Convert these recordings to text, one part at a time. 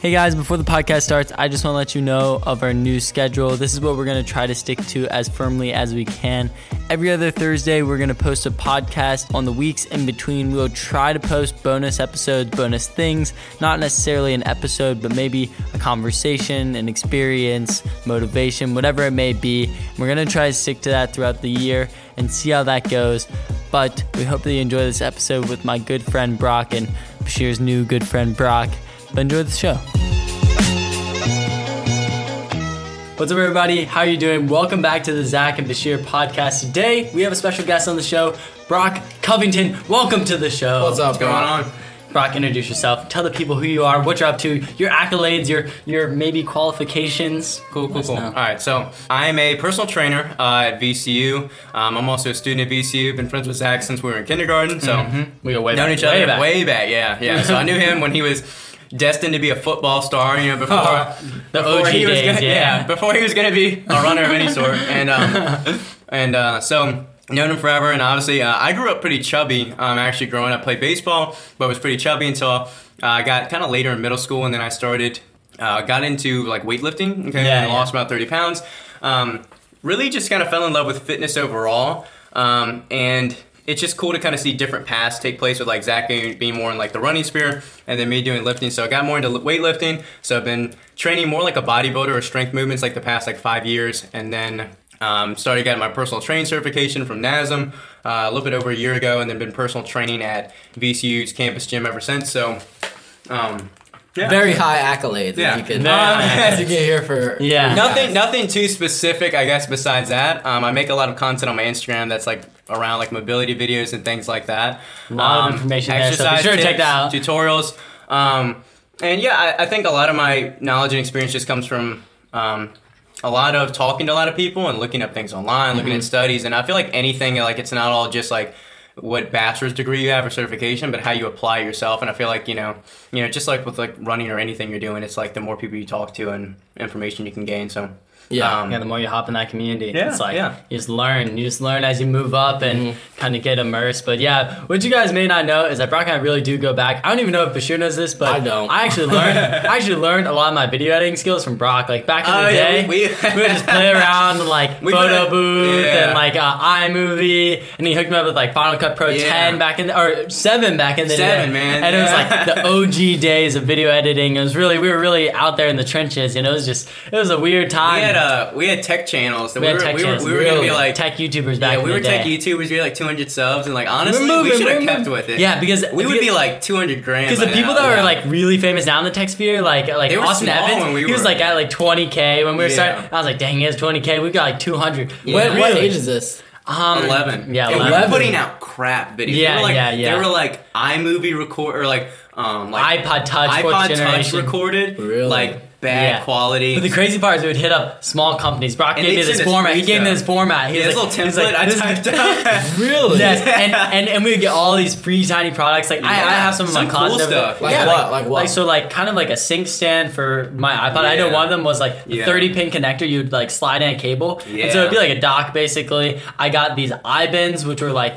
Hey guys, before the podcast starts, I just want to let you know of our new schedule. This is what we're going to try to stick to as firmly as we can. Every other Thursday, we're going to post a podcast. On the weeks in between, we'll try to post bonus episodes, bonus things, not necessarily an episode, but maybe a conversation, an experience, motivation, whatever it may be. We're going to try to stick to that throughout the year and see how that goes. But we hope that you enjoy this episode with my good friend Brock and Bashir's new good friend Brock. But enjoy the show. What's up, everybody? How are you doing? Welcome back to the Zach and Bashir podcast. Today, we have a special guest on the show, Brock Covington. Welcome to the show. What's up? What's going on? Brock, introduce yourself. Tell the people who you are, what you're up to, your accolades, your maybe qualifications. Cool. All right, so I'm a personal trainer at VCU. I'm also a student at VCU. Been friends with Zach since we were in kindergarten. So we go way back. Known each other way back. Yeah. So I knew him when he was destined to be a football star, you know, before he was going to be a runner of any sort. So known him forever, and obviously I grew up pretty chubby. Actually, growing up, played baseball, but was pretty chubby until I got kind of later in middle school, and then I got into like weightlifting. Lost about 30 pounds. Really, just kind of fell in love with fitness overall, and it's just cool to kind of see different paths take place with like Zach being more in like the running sphere and then me doing lifting. So I got more into weightlifting. So I've been training more like a bodybuilder or strength movements like the past like 5 years. And then started getting my personal training certification from NASM a little bit over a year ago, and then been personal training at VCU's campus gym ever since. So very high accolades. Yeah. As you get here for nothing too specific, I guess, besides that. I make a lot of content on my Instagram that's like around like mobility videos and things like that. A lot of information there, so be sure to check that out. Tutorials. And yeah, I think a lot of my knowledge and experience just comes from a lot of talking to a lot of people and looking up things online, looking at studies. And I feel like anything, like it's not all just like what bachelor's degree you have or certification, but how you apply yourself. And I feel like, you know, just like with like running or anything you're doing, it's like the more people you talk to and information you can gain. So the more you hop in that community, it's like you just learn as you move up and kind of get immersed. But yeah, what you guys may not know is that Brock and I really do go back. I don't even know if Bashir knows this, but I don't. I actually learned a lot of my video editing skills from Brock. Like back in the day, we would just play around like photo booth and like iMovie, and he hooked me up with like Final Cut Pro 10 back in the day, man. And it was like the OG days of video editing. It was really, we were really out there in the trenches. You know, it was a weird time. We had tech channels. We were gonna be like tech YouTubers back in the day. Yeah, we were tech YouTubers. We had like 200 subs, and like honestly, we should have kept with it. Yeah, because we would be like 200 grand. Because the people that were like really famous now in the tech sphere, like Austin Evans, he was like at like 20K when we were starting. I was like, dang, he has 20K. We've got like 200. Yeah. What age is this? 11. Yeah, 11. We were putting out crap videos. Yeah, yeah. They were like iMovie record or like iPod Touch recorded. Really? Bad quality. But the crazy part is, we would hit up small companies. Brock gave me this format. He gave me this format. He was like, little template I typed up. Really? Yes. And we would get all these free tiny products. Like I have some of my cool stuff. Like what? Like, so like kind of like a sync stand for my iPod. Yeah. I know one of them was like a 30-pin connector. You'd like slide in a cable, and so it'd be like a dock basically. I got these iBins, which were like.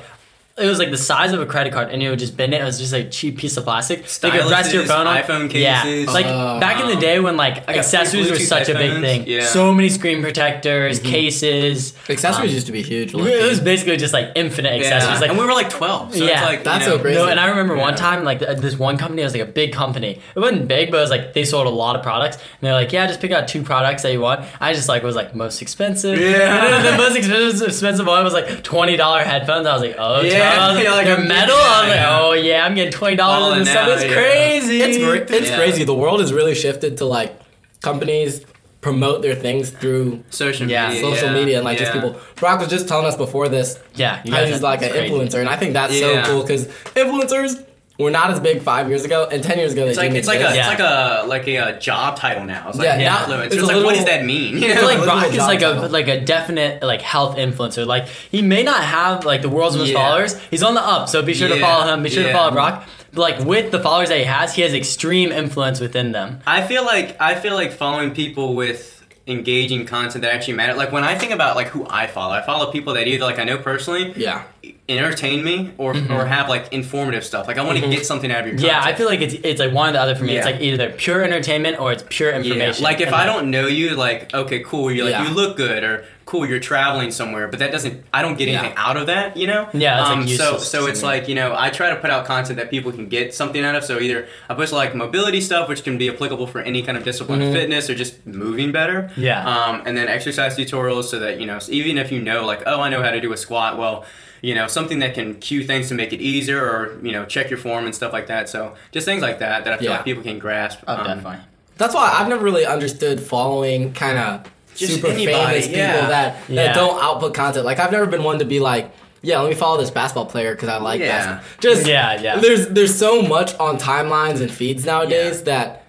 It was like the size of a credit card, and you would just bend it. It was just like a cheap piece of plastic. You could rest your phone on. iPhone cases. Yeah. Back in the day when accessories were such a big thing. Yeah. So many screen protectors, cases. Accessories used to be huge. It was basically just like infinite accessories. Yeah. Like, and we were like 12. So it's like, that's so crazy. No, and I remember one time, like this one company, it was like a big company. It wasn't big, but it was like they sold a lot of products. And they're like, yeah, just pick out two products that you want. I just like was like most expensive. Yeah. The most expensive one was like $20 headphones. I was like, oh yeah. They're metal. I was like, oh yeah, I'm getting $20 in this stuff. It's crazy. It's crazy. The world has really shifted to like companies promote their things through social media and like just people. Brock was just telling us before this. Yeah, how he's like an influencer, and I think that's so cool because influencers were not as big 5 years ago, and 10 years ago it's like a job title now. It's like influencer. It's like, what does that mean? You know? Like Brock is like a definite like health influencer. Like he may not have like the world's most followers. He's on the up, so be sure to follow him. Be sure to follow Brock. But like with the followers that he has extreme influence within them. I feel like following people with engaging content that actually matter. Like when I think about like who I follow people that either like I know personally, entertain me or mm-hmm. or have like informative stuff. Like I want to mm-hmm. get something out of your content. Yeah, I feel like it's like one or the other for me. Yeah. It's like either pure entertainment or it's pure information. Yeah. Like if I don't know you, like, okay, cool, you're like yeah. you look good, or cool, you're traveling somewhere, but that doesn't, I don't get anything out of that, you know? Yeah, that's like useless. So it's like, you know, I try to put out content that people can get something out of. So either I push like mobility stuff, which can be applicable for any kind of discipline, mm-hmm. fitness, or just moving better. Yeah. And then exercise tutorials so that, you know, even if you know, like, oh, I know how to do a squat, well, you know, something that can cue things to make it easier, or, you know, check your form and stuff like that. So just things like that that I feel like people can grasp. Oh, definitely. That's why I've never really understood following kind of super famous people that don't output content. Like, I've never been one to be like, yeah, let me follow this basketball player because I like basketball. Just, There's so much on timelines and feeds nowadays that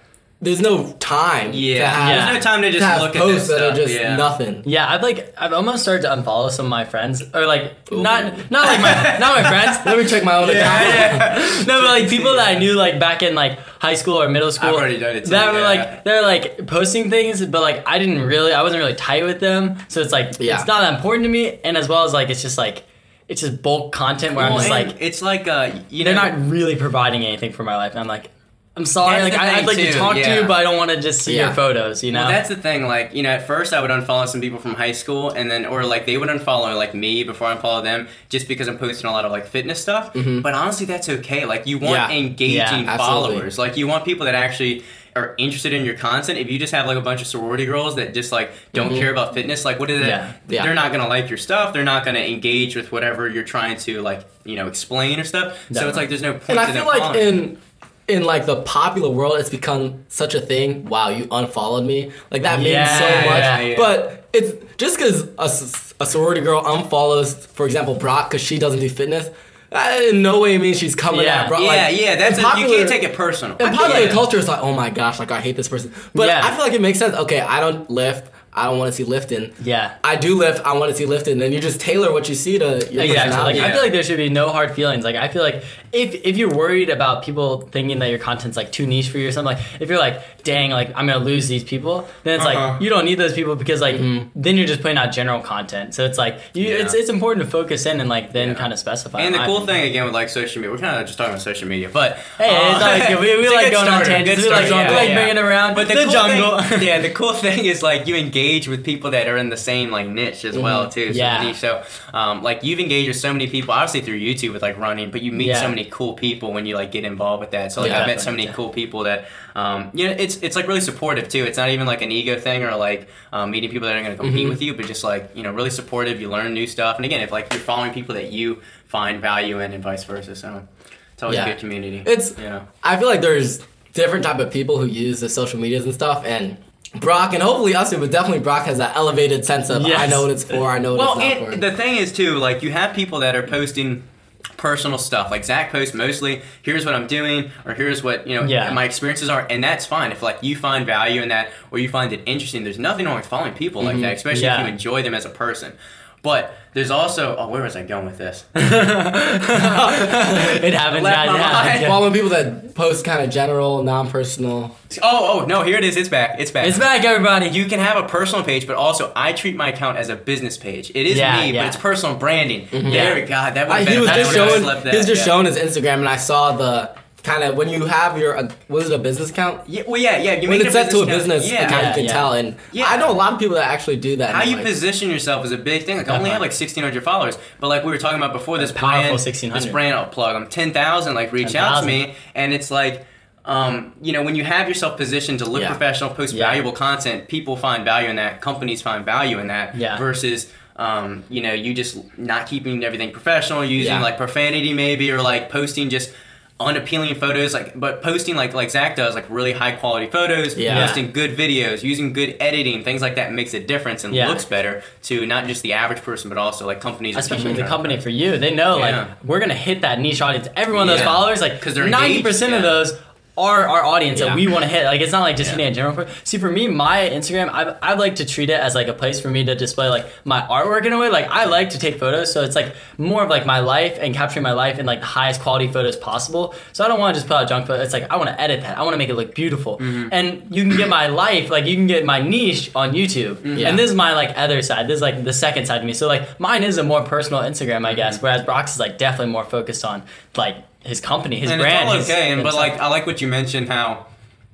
there's no time to have. Yeah. There's no time to just look at this stuff. That are just nothing. Yeah, I've almost started to unfollow some of my friends, or like not my friends. Let me check my own account. Yeah. No, but like people that I knew like back in like high school or middle school. I've already done it too. That were like they're like posting things, but like I wasn't really tight with them. So it's like it's not that important to me, and as well as like it's just like it's just bulk content where I'm just like it's like you know they're not really providing anything for my life, and I'm like, I'm sorry, that's like I'd like to talk to you, but I don't want to just see your photos, you know? Well, that's the thing, like, you know, at first I would unfollow some people from high school, and then, or like, they would unfollow, like, me before I unfollow them, just because I'm posting a lot of, like, fitness stuff, mm-hmm. but honestly, that's okay, like, you want engaging followers, like, you want people that actually are interested in your content. If you just have like a bunch of sorority girls that just like don't mm-hmm. care about fitness, like what is it? Yeah. They're not gonna like your stuff. They're not gonna engage with whatever you're trying to like, you know, explain or stuff. Definitely. So it's like there's no point. And I feel like in like the popular world, it's become such a thing. Wow, you unfollowed me. Like that means so much. Yeah. But it's just because a sorority girl unfollows, for example, Brock, because she doesn't do fitness. In no way means she's coming at Brock. Like, that's you can't take it personal. And popular culture is like, oh my gosh, like I hate this person. But I feel like it makes sense. Okay, I don't lift. I don't want to see lifting. Yeah. I do lift. I want to see lifting. And you just tailor what you see to your personality. Like, I feel like there should be no hard feelings. Like I feel like if you're worried about people thinking that your content's like too niche for you or something, like if you're like, dang, like I'm going to lose these people, then it's like you don't need those people because like then you're just putting out general content. So it's like it's important to focus in and like then kind of specify. And the cool thing again with like social media, we're kind of just talking about social media, but hey, it's always good. We like going on tangents. We like bringing it around. But the jungle. The cool thing is like you engage with people that are in the same like niche as well too. So like you've engaged with so many people obviously through YouTube with like running, but you meet so many cool people when you like get involved with that. So like I've met so many cool people that you know it's like really supportive too. It's not even like an ego thing or like meeting people that are going to compete with you, but just like, you know, really supportive. You learn new stuff, and again, if like you're following people that you find value in and vice versa, so it's always a good community. It's I feel like there's different type of people who use the social medias and stuff, and Brock, and hopefully us too, but definitely Brock has that elevated sense of, I know what it's for, I know what it's not for. The thing is too, like you have people that are posting personal stuff. Like Zach posts mostly, here's what I'm doing, or here's what, you know, my experiences are, and that's fine. If like you find value in that, or you find it interesting, there's nothing wrong with following people like that, especially if you enjoy them as a person. But there's also, where was I going with this? It happens. Following people that post kind of general, non-personal. No, here it is. It's back. It's back, everybody. You can have a personal page, but also I treat my account as a business page. It is me, but it's personal branding. Mm-hmm. There we go. That would have been he was just showing his Instagram, and I saw the... kind of when you have your was it a business account? You when it's set to a business account, you can tell. And I know a lot of people that actually do that. How you like, position yourself is a big thing. Like I only have like 1,600 followers, but like we were talking about before, this brand I'll plug. I'm 10,000. Like reach out to me, and it's like. You know, when you have yourself positioned to look professional, post valuable content, people find value in that, companies find value in that, versus, you know, you just not keeping everything professional, using like profanity maybe, or like posting just unappealing photos, like, but posting like Zach does, like really high quality photos, posting good videos, using good editing, things like that makes a difference and looks better to not just the average person, but also like companies. Especially the company for you, they know like we're gonna hit that niche audience. Everyone of those followers, like 90% of those our audience that we want to hit. Like, it's not like just hitting a general. See, for me, my Instagram, I like to treat it as like a place for me to display like my artwork in a way. Like, I like to take photos, so it's like more of like my life and capturing my life in like the highest quality photos possible. So I don't want to just put out junk photos. It's like I want to edit that. I want to make it look beautiful. Mm-hmm. And you can get my life, like you can get my niche on YouTube. Mm-hmm. Yeah. And this is my like other side. This is like the second side of me. So like mine is a more personal Instagram, I guess, whereas Brock's is like definitely more focused on like his company, his and brand. It's all okay, but like I like what you mentioned, how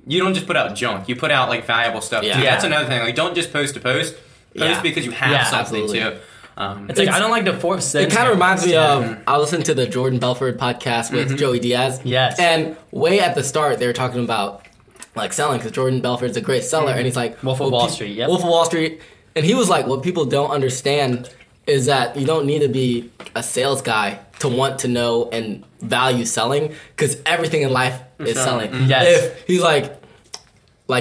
you don't just put out junk, you put out like valuable stuff. Yeah, that's another thing. Like, don't just post a post. Post because you have something to. It's like I don't like to force things. It kind of reminds me of I listened to the Jordan Belford podcast with Joey Diaz. Yes, and way at the start they were talking about like selling because Jordan Belford's a great seller, and he's like Wolf of Wall Street. Yep. Wolf of Wall Street, and he was like, what people don't understand is that you don't need to be a sales guy to want to know and value selling, because everything in life is selling. Yes. If he's like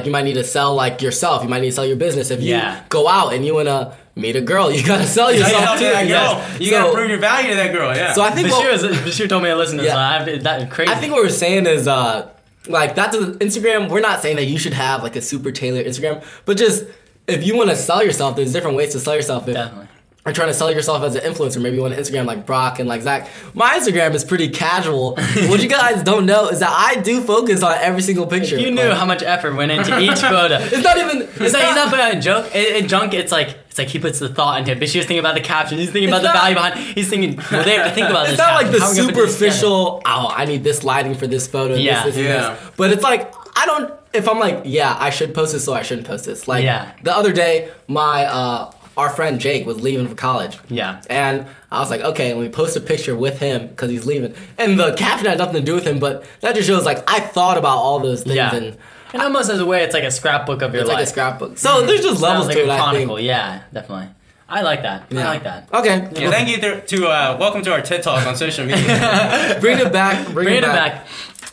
you might need to sell like yourself, you might need to sell your business. If you go out and you want to meet a girl, you gotta sell yourself to that girl. Yes. You gotta prove your value to that girl. Yeah. So I think Bashir told me to listen to this. That's crazy. I think what we're saying is like that's Instagram. We're not saying that you should have like a super tailored Instagram, but just if you want to sell yourself, there's different ways to sell yourself. Definitely. Or trying to sell yourself as an influencer. Maybe you want an Instagram like Brock and like Zach. My Instagram is pretty casual. What you guys don't know is that I do focus on every single picture. If you knew how much effort went into each photo. He's not putting out a joke. It's like he puts the thought into it. Bashir's thinking about the caption. He's thinking about the value behind it. He's thinking, well, they have to think about this. It's not like the superficial, oh, I need this lighting for this photo. Yeah. This. But it's like, I don't, if I'm like, yeah, I should post this or I shouldn't post this. Like the other day, my, our friend Jake was leaving for college. Yeah. And I was like, okay, and we post a picture with him because he's leaving. And the caption had nothing to do with him, but that just shows, like, I thought about all those things. Yeah. And almost as a way, it's like a scrapbook of your life. It's like a scrapbook. So there's just levels to it, I think. Chronicle, yeah, definitely. I like that. Yeah. I like that. Okay. Yeah, thank you to welcome to our TED Talk on social media. Bring it back.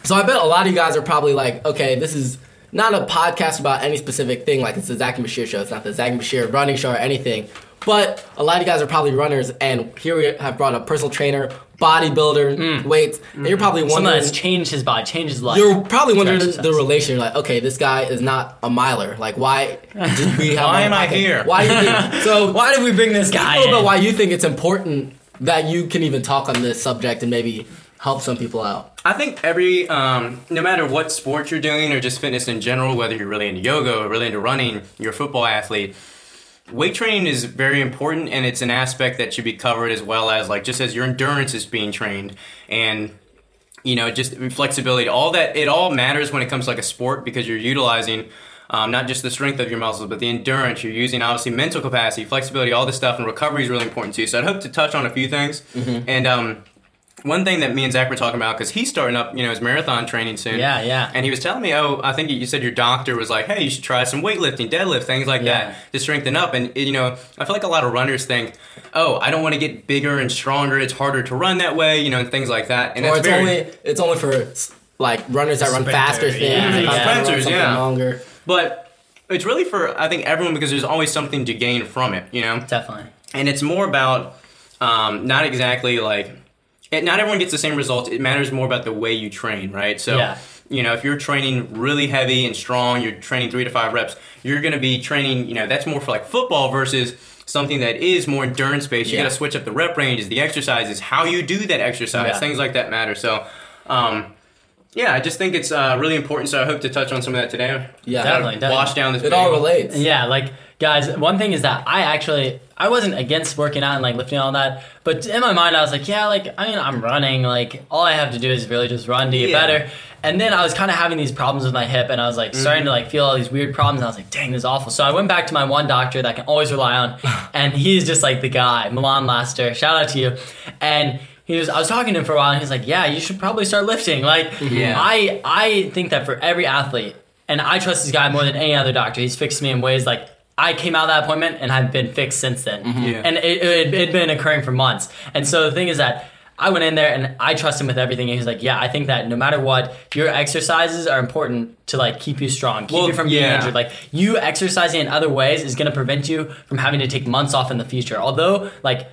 So I bet a lot of you guys are probably like, okay, this is not a podcast about any specific thing, like it's the Zach and Bashir show. It's not the Zach and Bashir running show or anything. But a lot of you guys are probably runners, and here we have brought a personal trainer, bodybuilder, weights. And you're probably wondering. Someone has changed his body, changed his life. You're probably wondering the relation. You're like, okay, this guy is not a miler. Like, why did we have Why am I here? Why do you so? Why did we bring this guy in? About why you think it's important that you can even talk on this subject and maybe help some people out. I think every, no matter what sport you're doing or just fitness in general, whether you're really into yoga or really into running, you're a football athlete, weight training is very important, and it's an aspect that should be covered as well as like just as your endurance is being trained and, you know, just flexibility, all that. It all matters when it comes to like a sport because you're utilizing not just the strength of your muscles, but the endurance. You're using, obviously, mental capacity, flexibility, all this stuff, and recovery is really important too. So I'd hope to touch on a few things. Mm-hmm. And, one thing that me and Zach were talking about, because he's starting up, you know, his marathon training soon. Yeah, yeah. And he was telling me, oh, I think you said your doctor was like, hey, you should try some weightlifting, deadlift, things like that to strengthen up. And, you know, I feel like a lot of runners think, oh, I don't want to get bigger and stronger. It's harder to run that way, you know, and things like that. And it's only for, like, runners that run faster things. Sprinters, longer. But it's really for, I think, everyone, because there's always something to gain from it, you know? Definitely. And it's more about not exactly, like, not everyone gets the same results. It matters more about the way you train, right? So, you know, if you're training really heavy and strong, you're training 3 to 5 reps, you're going to be training, you know, that's more for like football versus something that is more endurance-based. You got to switch up the rep ranges, the exercises, how you do that exercise, things like that matter. So, I just think it's really important. So I hope to touch on some of that today. Yeah, definitely. Wash down this video. It all relates. Yeah, like, guys, one thing is that I wasn't against working out and, like, lifting and all that, but in my mind, I was like, yeah, like, I mean, I'm running, like, all I have to do is really just run to get better, and then I was kind of having these problems with my hip, and I was, like, starting to, like, feel all these weird problems, and I was like, dang, this is awful, so I went back to my one doctor that I can always rely on, and he's just, like, the guy, Milan Laster, shout out to you, and I was talking to him for a while, and he's like, yeah, you should probably start lifting, like, I think that for every athlete, and I trust this guy more than any other doctor, he's fixed me in ways, like, I came out of that appointment and I've been fixed since then. Mm-hmm. Yeah. And it'd been occurring for months. And so the thing is that I went in there and I trust him with everything. And he's like, yeah, I think that no matter what, your exercises are important to like keep you strong, keep you from being injured. Like you exercising in other ways is going to prevent you from having to take months off in the future. Although like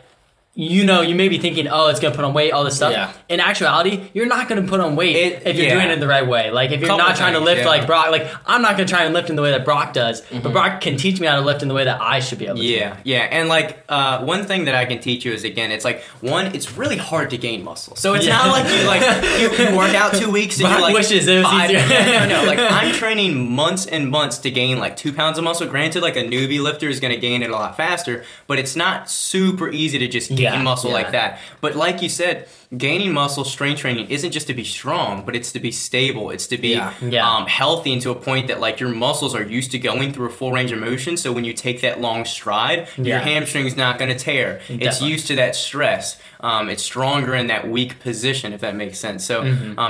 you know, you may be thinking, oh, it's going to put on weight, all this stuff. Yeah. In actuality, you're not going to put on weight if you're doing it the right way. Like, if you're not trying to lift like Brock, like, I'm not going to try and lift in the way that Brock does, but Brock can teach me how to lift in the way that I should be able to. And, like, one thing that I can teach you is, again, it's, like, one, it's really hard to gain muscle. So it's not like you, you work out 2 weeks and you, like, wishes it was easier. No. Like, I'm training months and months to gain, like, 2 pounds of muscle. Granted, like, a newbie lifter is going to gain it a lot faster, but it's not super easy to just gain muscle like that. But like you said, gaining muscle, strength training isn't just to be strong, but it's to be stable. It's to be healthy, and to a point that, like, your muscles are used to going through a full range of motion. So when you take that long stride, your hamstring's not going to tear. Definitely. It's used to that stress. It's stronger in that weak position, if that makes sense. So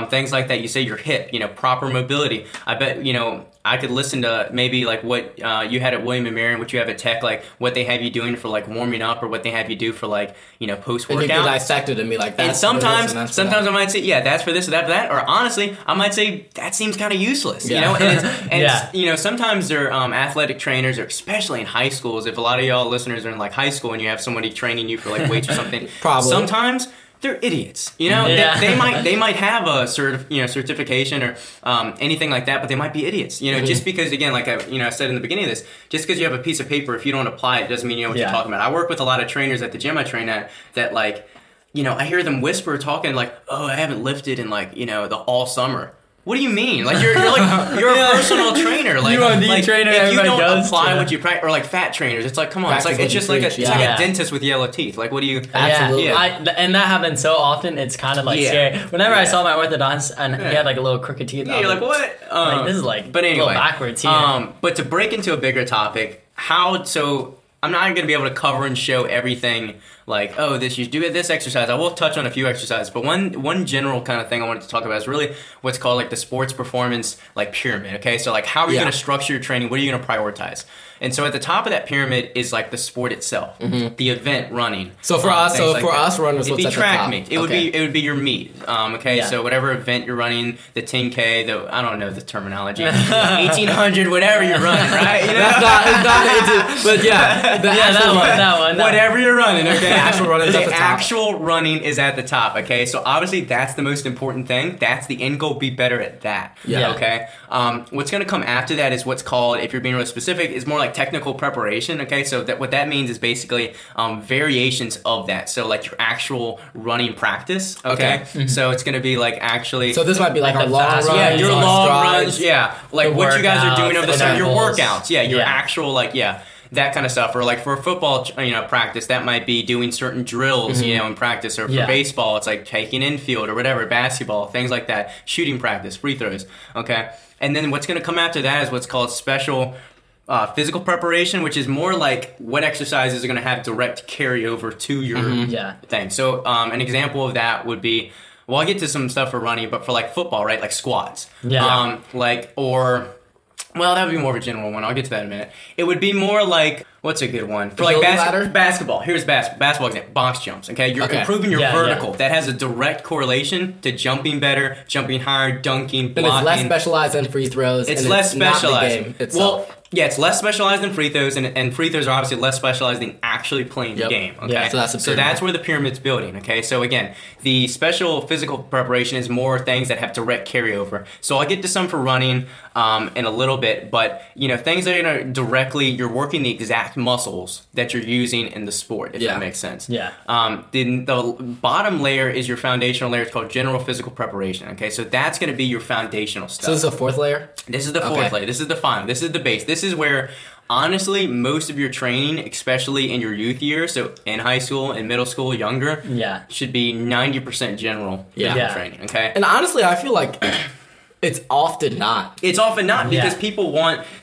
things like that. You say your hip, you know, proper mobility. I bet, you know, I could listen to maybe like what you had at William & Mary, what you have at Tech, like what they have you doing for like warming up, or what they have you do for like, you know, post-workout. And you can dissect it and be like, that's sometimes I might say, yeah, that's for this or that for that. Or honestly, I might say, that seems kind of useless, you know? And, it's, you know, sometimes they're athletic trainers, or especially in high schools, if a lot of y'all listeners are in like high school and you have somebody training you for like weights or something. Probably. Sometimes they're idiots, you know. They might have a certification or anything like that, but they might be idiots, you know. Just because, again, like I said in the beginning of this, just because you have a piece of paper, if you don't apply it, doesn't mean you know what you're talking about. I work with a lot of trainers at the gym I train at that, like, you know, I hear them whisper talking like, "Oh, I haven't lifted in like, you know, the all summer." What do you mean? Like you're a personal trainer. Like, you are the trainer. If you don't apply what you practice, or like fat trainers, it's like, come on, it's like a dentist with yellow teeth. Like, what do you? Absolutely. Yeah. And that happens so often. It's kind of like scary. Whenever I saw my orthodontist and he had like a little crooked teeth, you're like, what? Like, this is like, but anyway, a little backwards here. But to break into a bigger topic, so I'm not going to be able to cover and show everything. Like, oh, you do this exercise. I will touch on a few exercises, but one general kind of thing I wanted to talk about is really what's called like the sports performance like pyramid. Okay, so like how are you going to structure your training? What are you going to prioritize? And so at the top of that pyramid is like the sport itself, the event running. So for us, runners, it'd be track meet. It would be your meet. So whatever event you're running, the 10K, I don't know the terminology, 1800, whatever you're running, right? You know? That one. Whatever you're running, okay. The actual running is at the top, okay? So obviously that's the most important thing. That's the end goal. Be better at that, okay? What's going to come after that is what's called, if you're being really specific, is more like technical preparation, okay? So what that means is basically variations of that. So like your actual running practice, okay? So it's going to be like actually... So this might be like a long runs. Yeah, your long runs, yeah. Like what you guys are doing over the summer, your workouts. Yeah, your actual like, yeah. That kind of stuff, or like for football, you know, practice, that might be doing certain drills, you know, in practice, or for baseball, it's like taking infield or whatever, basketball, things like that, shooting practice, free throws, okay? And then what's going to come after that is what's called special physical preparation, which is more like what exercises are going to have direct carryover to your thing. So an example of that would be, well, I'll get to some stuff for running, but for like football, right, like squats, well, that would be more of a general one. I'll get to that in a minute. It would be more like, what's a good one? For like basketball. Here's basketball example. Box jumps, okay? You're improving your vertical. Yeah. That has a direct correlation to jumping better, jumping higher, dunking, blocking. And it's less specialized than free throws. It's less specialized than free throws, and free throws are obviously less specialized than actually playing the game. Okay, yeah, so that's where the pyramid's building. Okay, so again, the special physical preparation is more things that have direct carryover. So I'll get to some for running in a little bit, but you know, things that are going to directly, you're working the exact muscles that you're using in the sport, if that makes sense. Yeah. The bottom layer is your foundational layer. It's called general physical preparation. Okay, so that's going to be your foundational stuff. So this is the fourth layer? This is the fourth layer. This is the final. This is the base. This is where, honestly, most of your training, especially in your youth years, so in high school, in middle school, younger, should be 90% general training, okay? And honestly, I feel like... It's often not because people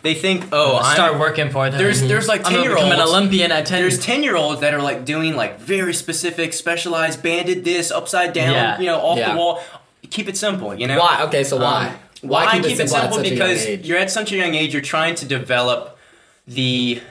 they think, oh, I'm working for them. There's like 10-year-olds. I'm an Olympian at 10. There's 10-year-olds that are like doing like very specific, specialized, banded this, upside down, you know, off the wall. Keep it simple, you know? Why? Okay, so why? Why keep it simple? Because you're at such a young age, you're trying to develop the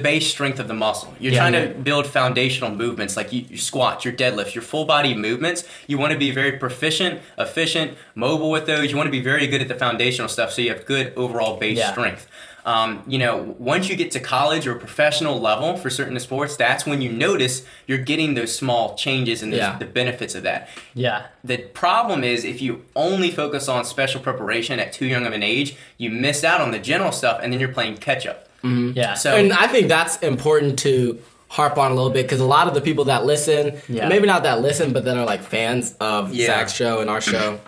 base strength of the muscle. You're trying to build foundational movements like your squats, your deadlifts, your full body movements. You want to be very proficient, efficient, mobile with those. You want to be very good at the foundational stuff so you have good overall base strength. Once you get to college or professional level for certain sports, that's when you notice you're getting those small changes and the benefits of that. Yeah. The problem is if you only focus on special preparation at too young of an age, you miss out on the general stuff, and then you're playing catch up. Mm-hmm. Yeah. So, and I think that's important to harp on a little bit, because a lot of the people that listen, maybe not that listen, but that are like fans of Zach's show and our show,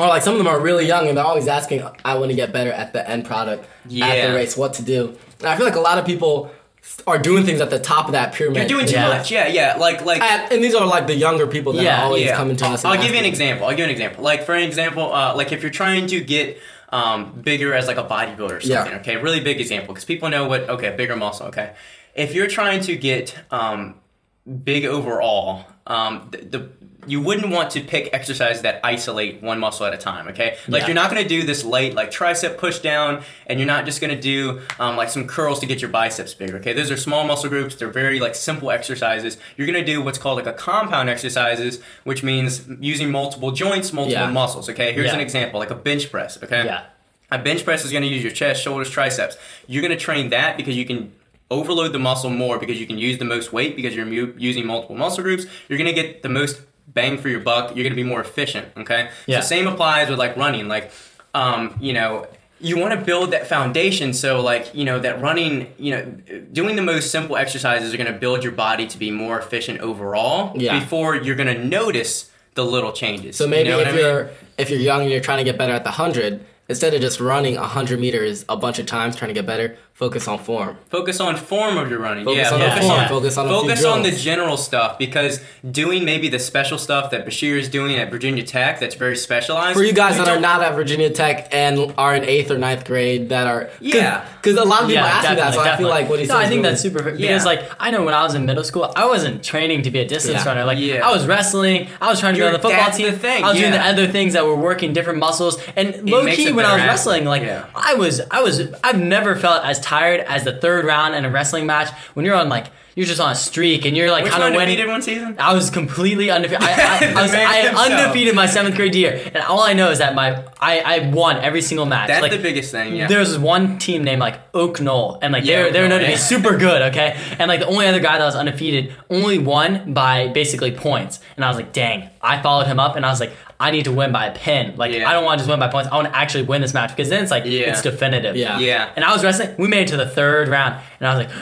or like some of them are really young and they're always asking, I want to get better at the end product, at the race, what to do. And I feel like a lot of people are doing things at the top of that pyramid. You're doing too much. Like and these are like the younger people that are always coming to us. I'll give you an example. Like, for an example, like if you're trying to get bigger as like a bodybuilder or something, okay, really big example, because people know what, bigger muscle, okay. If you're trying to get big overall, you wouldn't want to pick exercises that isolate one muscle at a time, okay? Like, you're not going to do this light, like, tricep push down, and you're not just going to do, like, some curls to get your biceps bigger, okay? Those are small muscle groups. They're very, like, simple exercises. You're going to do what's called, like, a compound exercises, which means using multiple joints, multiple muscles, okay? Here's an example, like a bench press, okay? Yeah. A bench press is going to use your chest, shoulders, triceps. You're going to train that because you can overload the muscle more because you can use the most weight because you're using multiple muscle groups. You're going to get the most bang for your buck. You're going to be more efficient, okay? Yeah. So same applies with, like, running. Like, you want to build that foundation so, like, that running, doing the most simple exercises are going to build your body to be more efficient overall before you're going to notice the little changes. So maybe if you're young and you're trying to get better at the 100, instead of just running 100 meters a bunch of times trying to get better, focus on form. Focus on form of your running. Focus on the general stuff, because doing maybe the special stuff that Bashir is doing at Virginia Tech that's very specialized. For you guys that are not at Virginia Tech and are in 8th or 9th grade that are... Because a lot of people ask me that, so I feel like what he says... No, I think that's super... Because, I know when I was in middle school, I wasn't training to be a distance runner. I was wrestling. I was trying to be on the football team. I was doing the other things that were working different muscles. And low-key, when I was wrestling, I've never felt as tired as the third round in a wrestling match when you're just on a streak and you're like kind of winning. Undefeated one season? I was completely undefeated. I undefeated my 7th grade year, and all I know is that I won every single match. That's the biggest thing. Yeah. There's one team named Oak Knoll, and they're known to be super good. Okay, and the only other guy that was undefeated only won by basically points, and I was like, dang. I followed him up, and I was like, I need to win by a pin. I don't want to just win by points. I want to actually win this match, because then it's it's definitive. Yeah. Yeah. And I was wrestling. We made it to the third round, and I was like,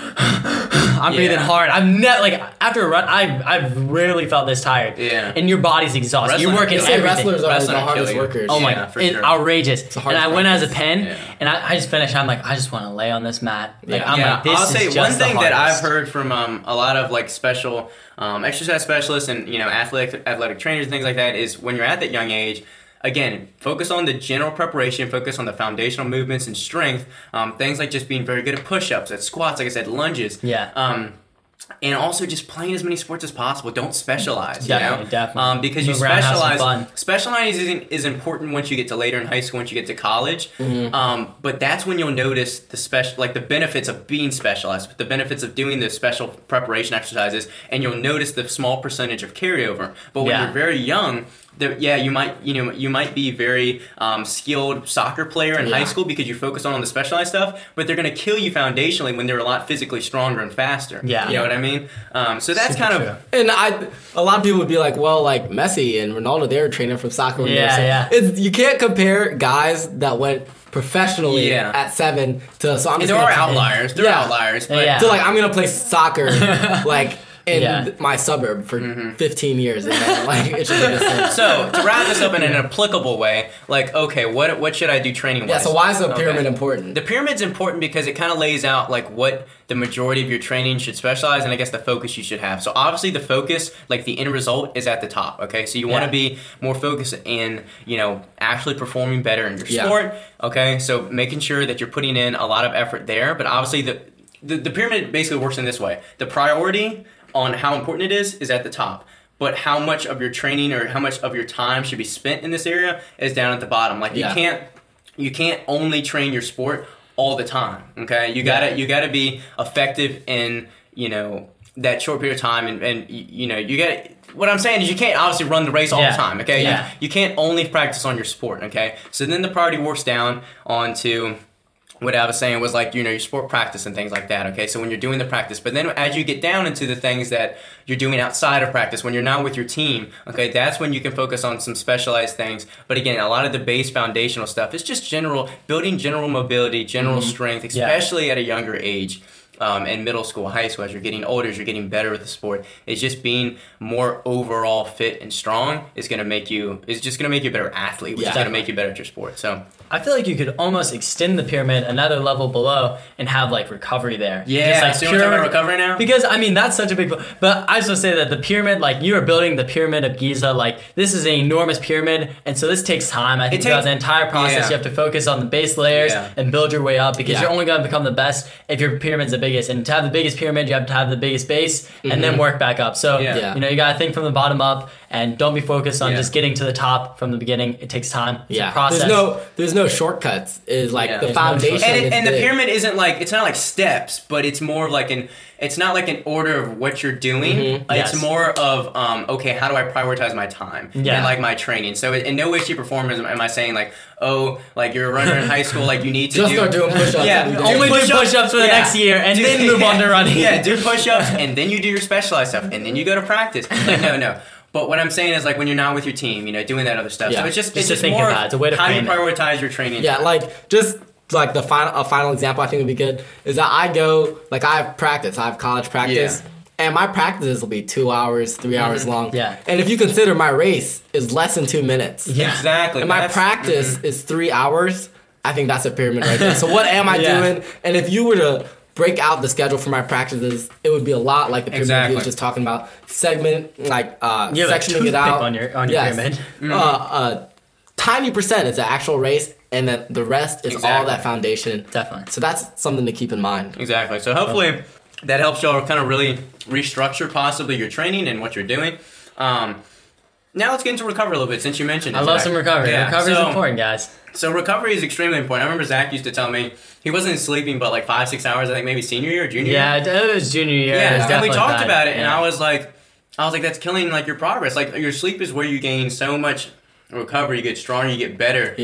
I'm breathing hard. I'm not after a run, I've rarely felt this tired. Yeah. And your body's exhausted. You're working everything. Wrestlers are the hardest workers. Oh my God, for sure. It's outrageous. It's hardest. And I went as a pin, and I just finished. I'm like, I just want to lay on this mat. This I'll say one thing that I've heard from a lot of special exercise specialists and athletic trainers and things like that is when you're at that young age, again, focus on the general preparation, focus on the foundational movements and strength, things like just being very good at push-ups, at squats, like I said, lunges. Yeah. And also just playing as many sports as possible. Don't specialize, Definitely. Because you specialize. Specializing is important once you get to later in high school, once you get to college. Mm-hmm. But that's when you'll notice the benefits of being specialized, but the benefits of doing those special preparation exercises, and you'll notice the small percentage of carryover. But when you're very young, you might be very skilled soccer player in high school because you focus on the specialized stuff, but they're going to kill you foundationally when they're a lot physically stronger and faster. Yeah, you know what I mean. So that's super kind of true. And a lot of people would be like, well, like Messi and Ronaldo, they were training from soccer. You can't compare guys that went professionally at 7 to. So there are outliers. There are outliers. But so I'm going to play soccer my suburb for 15 years. And then, it should be the same. So to wrap this up in an applicable way, what should I do training-wise? Yeah, so why is the pyramid important? The pyramid's important because it kind of lays out what the majority of your training should specialize, and I guess the focus you should have. So obviously the focus, the end result, is at the top, okay? So you want to be more focused in, actually performing better in your sport, okay? So making sure that you're putting in a lot of effort there, but obviously the pyramid basically works in this way. The priority on how important it is at the top, but how much of your training or how much of your time should be spent in this area is down at the bottom. You can't only train your sport all the time. Okay, you gotta be effective in that short period of time, and you gotta. What I'm saying is you can't obviously run the race all the time. Okay, you can't only practice on your sport. Okay, so then the priority works down onto what I was saying was like, you know, your sport practice and things like that, okay? So when you're doing the practice, but then as you get down into the things that you're doing outside of practice, when you're not with your team, okay, that's when you can focus on some specialized things. But again, a lot of the base foundational stuff is just general, building general mobility, general strength, especially at a younger age. In middle school, high school, as you're getting older, as you're getting better with the sport, it's just being more overall fit and strong is going to make you, it's just going to make you a better athlete, which is going to make you better at your sport. So I feel like you could almost extend the pyramid another level below and have like recovery there. Yeah, like so you're talking about recovery now? Because I mean, that's such a big, but I just want to say that the pyramid, like you are building the pyramid of Giza, like this is an enormous pyramid. And so this takes time. I think throughout the entire process, you have to focus on the base layers and build your way up because you're only going to become the best if your pyramid's a biggest, and to have the biggest pyramid you have to have the biggest base and then work back up, so you know, you gotta think from the bottom up and don't be focused on just getting to the top from the beginning. It takes time. It's a process. There's no shortcuts. It's like the foundation, and the pyramid isn't like, it's not like steps, but it's more of like an, it's not like an order of what you're doing. It's more of okay, how do I prioritize my time and like my training? So in no way, shape, or form am I saying like, oh, like you're a runner in high school, like you need to start doing push-ups. Only do push-ups for the next year, and then move on to running. Do push-ups, and then you do your specialized stuff, and then you go to practice. Like, no. But what I'm saying is, like, when you're not with your team, you know, doing that other stuff. So it's just more about it. It's a way to how you prioritize your training. Yeah, like just. Like a final example I think would be good is that I have college practice and my practices will be 2 hours, 3 hours long. And if you consider my race is less than 2 minutes. Exactly. And my practice is 3 hours. I think that's a pyramid right there. So what am I doing? And if you were to break out the schedule for my practices, it would be a lot like the pyramid you were just talking about. Segment, like sectioning like it out on your pyramid. Tiny percent is the actual race, and then the rest is all that foundation. Definitely. So that's something to keep in mind. Exactly. So hopefully that helps y'all kind of really restructure possibly your training and what you're doing. Now let's get into recovery a little bit since you mentioned it. I love some recovery. Yeah. Recovery is important, guys. So recovery is extremely important. I remember Zach used to tell me he wasn't sleeping but like 5-6 hours, I think maybe senior year or junior year. Yeah, it was junior year. Yeah, and we talked about it, and I was like, that's killing like your progress. Like your sleep is where you gain so much recovery, you get stronger, you get better.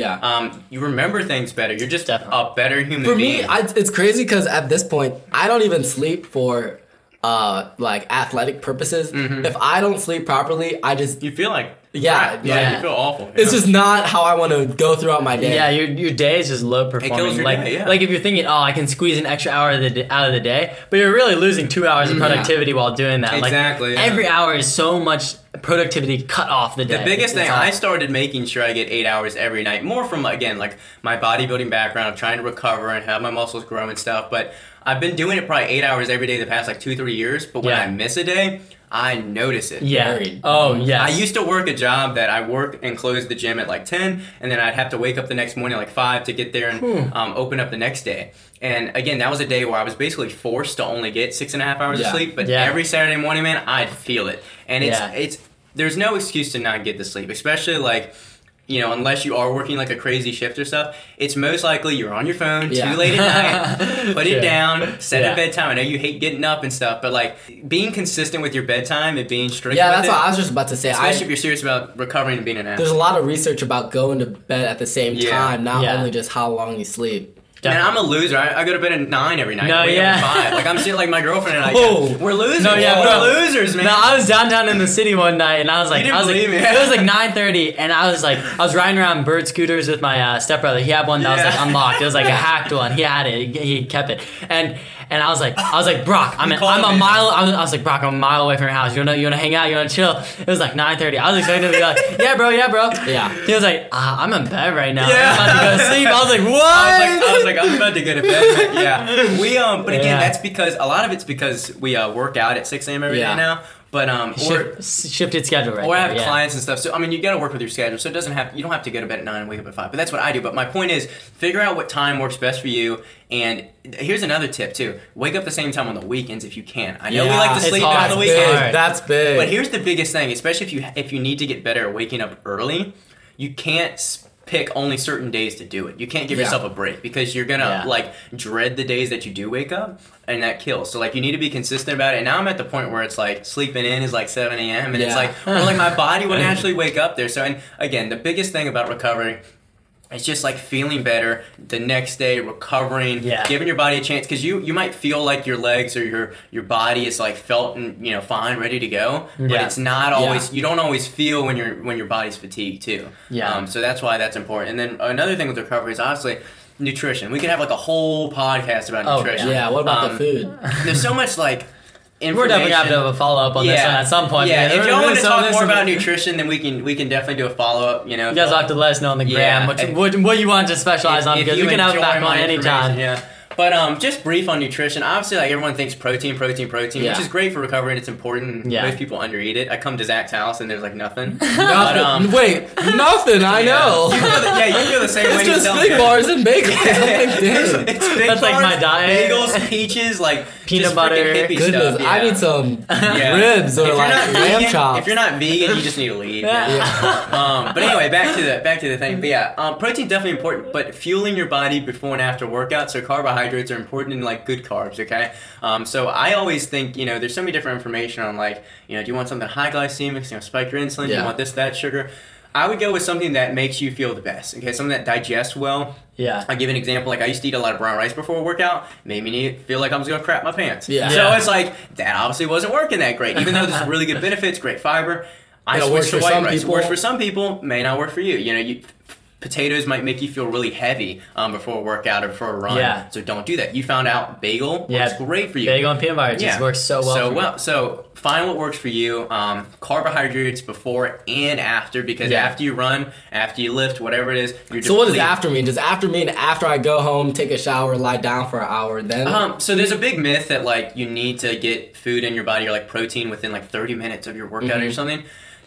You remember things better. You're just a better human being. For me, it's crazy because at this point, I don't even sleep for like athletic purposes. If I don't sleep properly, I just you feel like crap. You feel awful. It's just not how I want to go throughout my day. Yeah, your day is just low performing. It kills your day, like if you're thinking, oh, I can squeeze an extra hour out of the day, but you're really losing 2 hours of productivity while doing that. Exactly. Like, every hour is so much. Productivity cut off the day. The biggest thing, I started making sure I get 8 hours every night, more from, again, like my bodybuilding background of trying to recover and have my muscles grow and stuff, but I've been doing it probably 8 hours every day the past like 2-3 years, but when I miss a day, I notice it. Yeah. Yeah. I used to work a job that I work and close the gym at like 10, and then I'd have to wake up the next morning at like 5 to get there and open up the next day. And again, that was a day where I was basically forced to only get 6.5 hours of sleep. But every Saturday morning, man, I'd feel it. And it's there's no excuse to not get the sleep, especially like, you know, unless you are working like a crazy shift or stuff. It's most likely you're on your phone too late at night, put it down, set a bedtime. I know you hate getting up and stuff, but like being consistent with your bedtime and being strict with it. Yeah, that's what I was just about to say. Especially if you're serious about recovering and being an athlete. There's a lot of research about going to bed at the same time, not only just how long you sleep. Definitely. Man, I'm a loser. I go to bed at 9 every night. No, yeah. 5. Like, I'm sitting like my girlfriend and I. Oh, we're losers. No, yeah, we're losers, man. No, I was downtown in the city one night and I was like, it was like 9:30 and I was riding around bird scooters with my stepbrother. He had one that was like unlocked. It was like a hacked one. He had it. He kept it. And I was like, Brock, Brock, I'm a mile away from your house. You wanna hang out? You wanna chill? It was like 9:30. I was expecting him to be like, yeah, bro. Yeah. He was like, I'm in bed right now. Yeah. I'm about to go to sleep. I was like, what? I was like, I'm about to go to bed. Yeah. But again, that's because a lot of it's because we work out at 6 a.m. every day now. But shifted schedule, right? Or I have clients and stuff. So I mean, you got to work with your schedule. So it doesn't have you don't have to go to bed at 9 and wake up at 5. But that's what I do. But my point is, figure out what time works best for you. And here's another tip too: wake up the same time on the weekends if you can. I know we like to sleep on the weekends. That's big. But here's the biggest thing, especially if you need to get better at waking up early, you can't pick only certain days to do it. You can't give yourself a break because you're going to like dread the days that you do wake up, and that kills. So like you need to be consistent about it. And now I'm at the point where it's like sleeping in is like 7 a.m. and it's like, well, like my body will naturally wake up there. So, and again, the biggest thing about recovery It's just like feeling better the next day, recovering, giving your body a chance. Because you might feel like your legs or your body is like felt and fine, ready to go. But it's not always. You don't always feel when your body's fatigued too. Yeah. So that's why that's important. And then another thing with recovery is honestly nutrition. We could have like a whole podcast about nutrition. Yeah. What about the food? There's so much like. We're definitely going to have a follow-up on this one at some point. Yeah, if y'all want to talk more about nutrition, then we can definitely do a follow-up. You guys will have to let us know on the gram what you want to specialize on, because we can have it back on any time. Yeah. But just brief on nutrition. Obviously, like everyone thinks protein, which is great for recovery and it's important. Yeah. Most people undereat it. I come to Zach's house and there's like nothing. Nothing. I know. You feel the same way. It's just big bars and bagels. It's big That's bars, like my diet. Bagels, peaches, like peanut butter. Goodness, stuff, I need some ribs or like lamb chops. If you're not vegan, you just need to leave. But anyway, back to the thing. But yeah, protein's definitely important. But fueling your body before and after workouts, so carbohydrates are important, in like good carbs, okay? So I always think, there's so many different information on like, do you want something high glycemic, spike your insulin, do you want this, that, sugar? I would go with something that makes you feel the best, okay? Something that digests well. Yeah. I'll give an example. Like, I used to eat a lot of brown rice before a workout. Made me feel like I was going to crap my pants. Yeah. So it's like, that obviously wasn't working that great. Even though there's really good benefits, great fiber. I switched to white rice. It works for some people, may not work for you. Potatoes might make you feel really heavy before a workout or before a run. Yeah. So don't do that. You found out bagel works great for you. Bagel and peanut butter just works so well. So find what works for you. Carbohydrates before and after, because after you run, after you lift, whatever it is, you're So what does after mean? Does after mean after I go home, take a shower, lie down for an hour, then? So there's a big myth that like you need to get food in your body or like protein within like 30 minutes of your workout or something.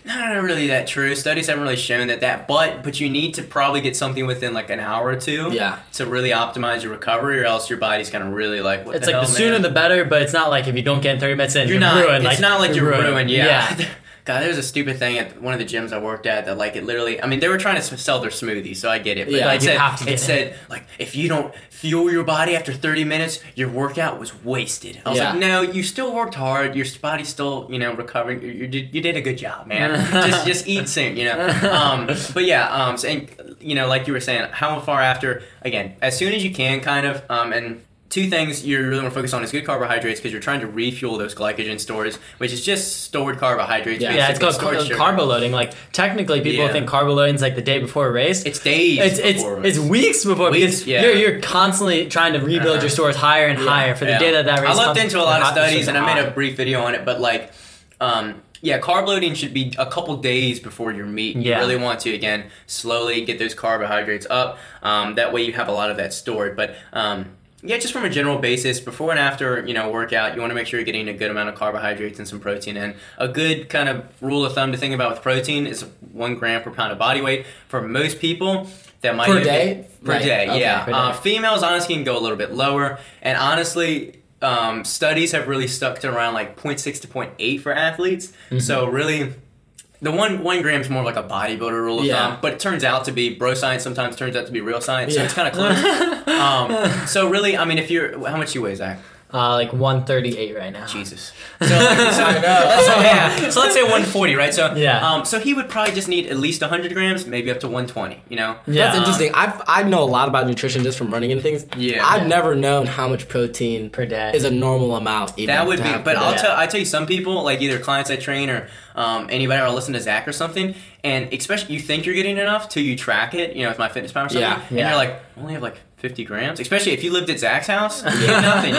Not really that true. Studies haven't really shown that, but you need to probably get something within like an hour or two to really optimize your recovery, or else your body's going to really like, what it's the hell, the sooner the better, but it's not like if you don't get in 30 minutes in, you're not ruined. It's not like you're ruined, God, there was a stupid thing at one of the gyms I worked at that, like, it literally... I mean, they were trying to sell their smoothies, so I get it. But it said, like, if you don't fuel your body after 30 minutes, your workout was wasted. I was like, no, you still worked hard. Your body's still, recovering. You did a good job, man. just eat soon, But, yeah, so, and, like you were saying, how far after... Again, as soon as you can, kind of, and... Two things you really want to focus on is good carbohydrates, because you're trying to refuel those glycogen stores, which is just stored carbohydrates. Yeah, it's called carbo loading. Like, technically, people think carbo loading is like the day before a race. It's days. It's weeks before. Because you're constantly trying to rebuild your stores higher and higher for the day that race. I looked into a lot of studies and I made a brief video on it, but like, carb loading should be a couple days before your meet. You really want to, again, slowly get those carbohydrates up. That way you have a lot of that stored. But just from a general basis, before and after, workout, you want to make sure you're getting a good amount of carbohydrates and some protein in. A good kind of rule of thumb to think about with protein is 1 gram per pound of body weight. For most people, that might be... Per day? Per day, yeah. Females, honestly, can go a little bit lower. And honestly... studies have really stuck to around like 0.6 to 0.8 for athletes. Mm-hmm. So really... The 1 gram is more like a bodybuilder rule of thumb, but it turns out to be bro science. Sometimes turns out to be real science, so it's kind of close. So really, I mean, how much you weigh, Zach? Like 138 right now. Jesus. So I know. So let's say 140, right? So so he would probably just need at least 100 grams, maybe up to 120. Yeah. That's interesting. I know a lot about nutrition just from running into things. Yeah. I've never known how much protein per day is a normal amount. Even that would be. But I tell you, some people, like either clients I train or. Anybody or listen to Zach or something, and especially you think you're getting enough till you track it, with MyFitnessPal or something, and you're like, I only have like 50 grams, especially if you lived at Zach's house, you get nothing,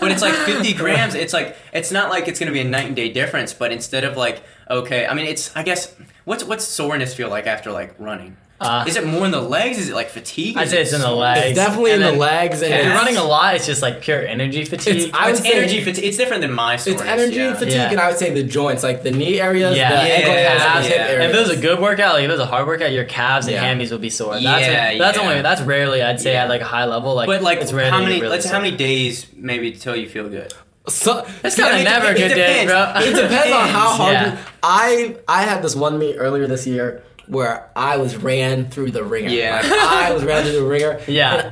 but it's like 50 grams, it's like, it's not like it's going to be a night and day difference, but instead of like, okay, I mean, it's, I guess, what's soreness feel like after like running? Is it more in the legs? Is it like fatigue? I'd say it's in the legs. It's definitely in the legs. And if you're running a lot, it's just like pure energy fatigue. It's energy fatigue. It's different than my soreness. It's energy fatigue, and I would say the joints, like the knee areas, the ankle areas, hip areas. If it was a good workout, like if it was a hard workout, your calves and hammies will be sore. That's rarely, I'd say, at like a high level. Like, but like, it's rarely, how many days maybe till you feel good? So that's kind of never a good day, bro. It depends on how hard. I had this one meet earlier this year. Where I was ran through the ringer. Yeah. And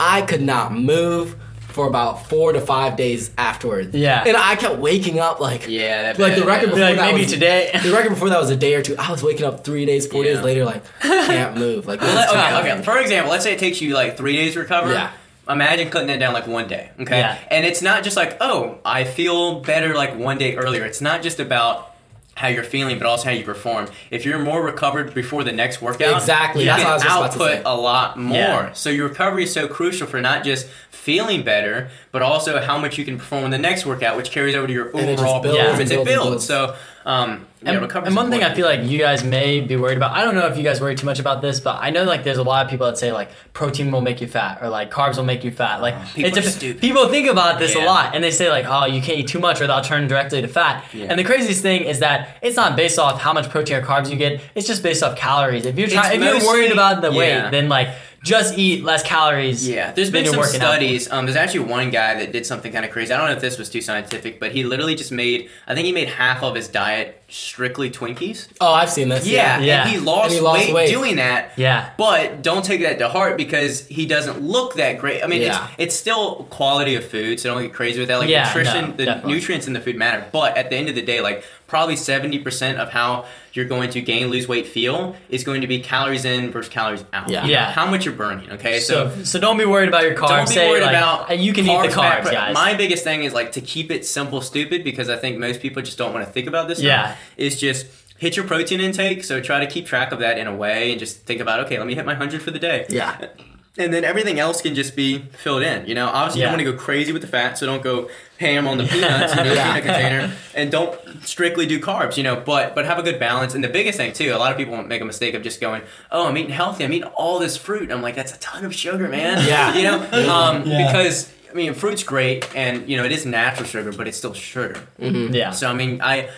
I could not move. for about 4 to 5 days afterwards. Yeah. And I kept waking up like, the record before like, that maybe was, today. The record before that was a day or two. I was waking up 3 days, 4 days later, like, can't move. Like, okay. For example, let's say it takes you like 3 days to recover. Yeah. Imagine cutting that down like 1 day, okay? Yeah. And it's not just like, oh, I feel better like 1 day earlier. It's not just about how you're feeling, but also how you perform. If you're more recovered before the next workout, exactly, you that's can what I was just output about to say. A lot more. Yeah. So your recovery is so crucial for not just feeling better, but also how much you can perform in the next workout, which carries over to your overall performance. It builds. So, and one thing I feel like you guys may be worried about, I don't know if you guys worry too much about this, but I know like there's a lot of people that say like protein will make you fat or like carbs will make you fat. Like people think about this a lot and they say like, oh, you can't eat too much or that'll turn directly to fat. Yeah. And the craziest thing is that it's not based off how much protein or carbs you get. It's just based off calories. If you're worried about the weight, then like just eat less calories. Yeah, there's been some studies. There's actually one guy that did something kind of crazy. I don't know if this was too scientific, but he literally just made, I think he made half of his diet strictly Twinkies. Oh, I've seen this. Yeah. And he lost weight doing that. Yeah. But don't take that to heart because he doesn't look that great. I mean, it's still quality of food, so don't get crazy with that. Like nutrients in the food matter. But at the end of the day, like probably 70% of how you're going to gain, lose weight, feel is going to be calories in versus calories out. Yeah. How much you're burning, okay? So don't be worried about your carbs. Don't be worried about and you can eat the carbs, guys. My biggest thing is like to keep it simple, stupid, because I think most people just don't want to think about this. Yeah. Is just hit your protein intake. So try to keep track of that in a way and just think about, okay, let me hit my 100 for the day. Yeah. And then everything else can just be filled in, you know? Obviously, you don't want to go crazy with the fat, so don't go ham on the peanuts, peanut container, and don't strictly do carbs, you know? But have a good balance. And the biggest thing, too, a lot of people make a mistake of just going, oh, I'm eating healthy, I'm eating all this fruit. And I'm like, that's a ton of sugar, man. Yeah. You know? Because, I mean, fruit's great, and, you know, it is natural sugar, but it's still sugar. Mm-hmm. Yeah. So, I mean, I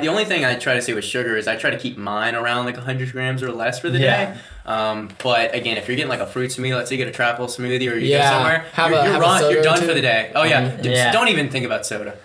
the only thing I try to say with sugar is I try to keep mine around like 100 grams or less for the day. But again, if you're getting like a fruit smoothie, let's say you get a travel smoothie or you go somewhere, you're done for the day. Oh yeah. Don't even think about soda.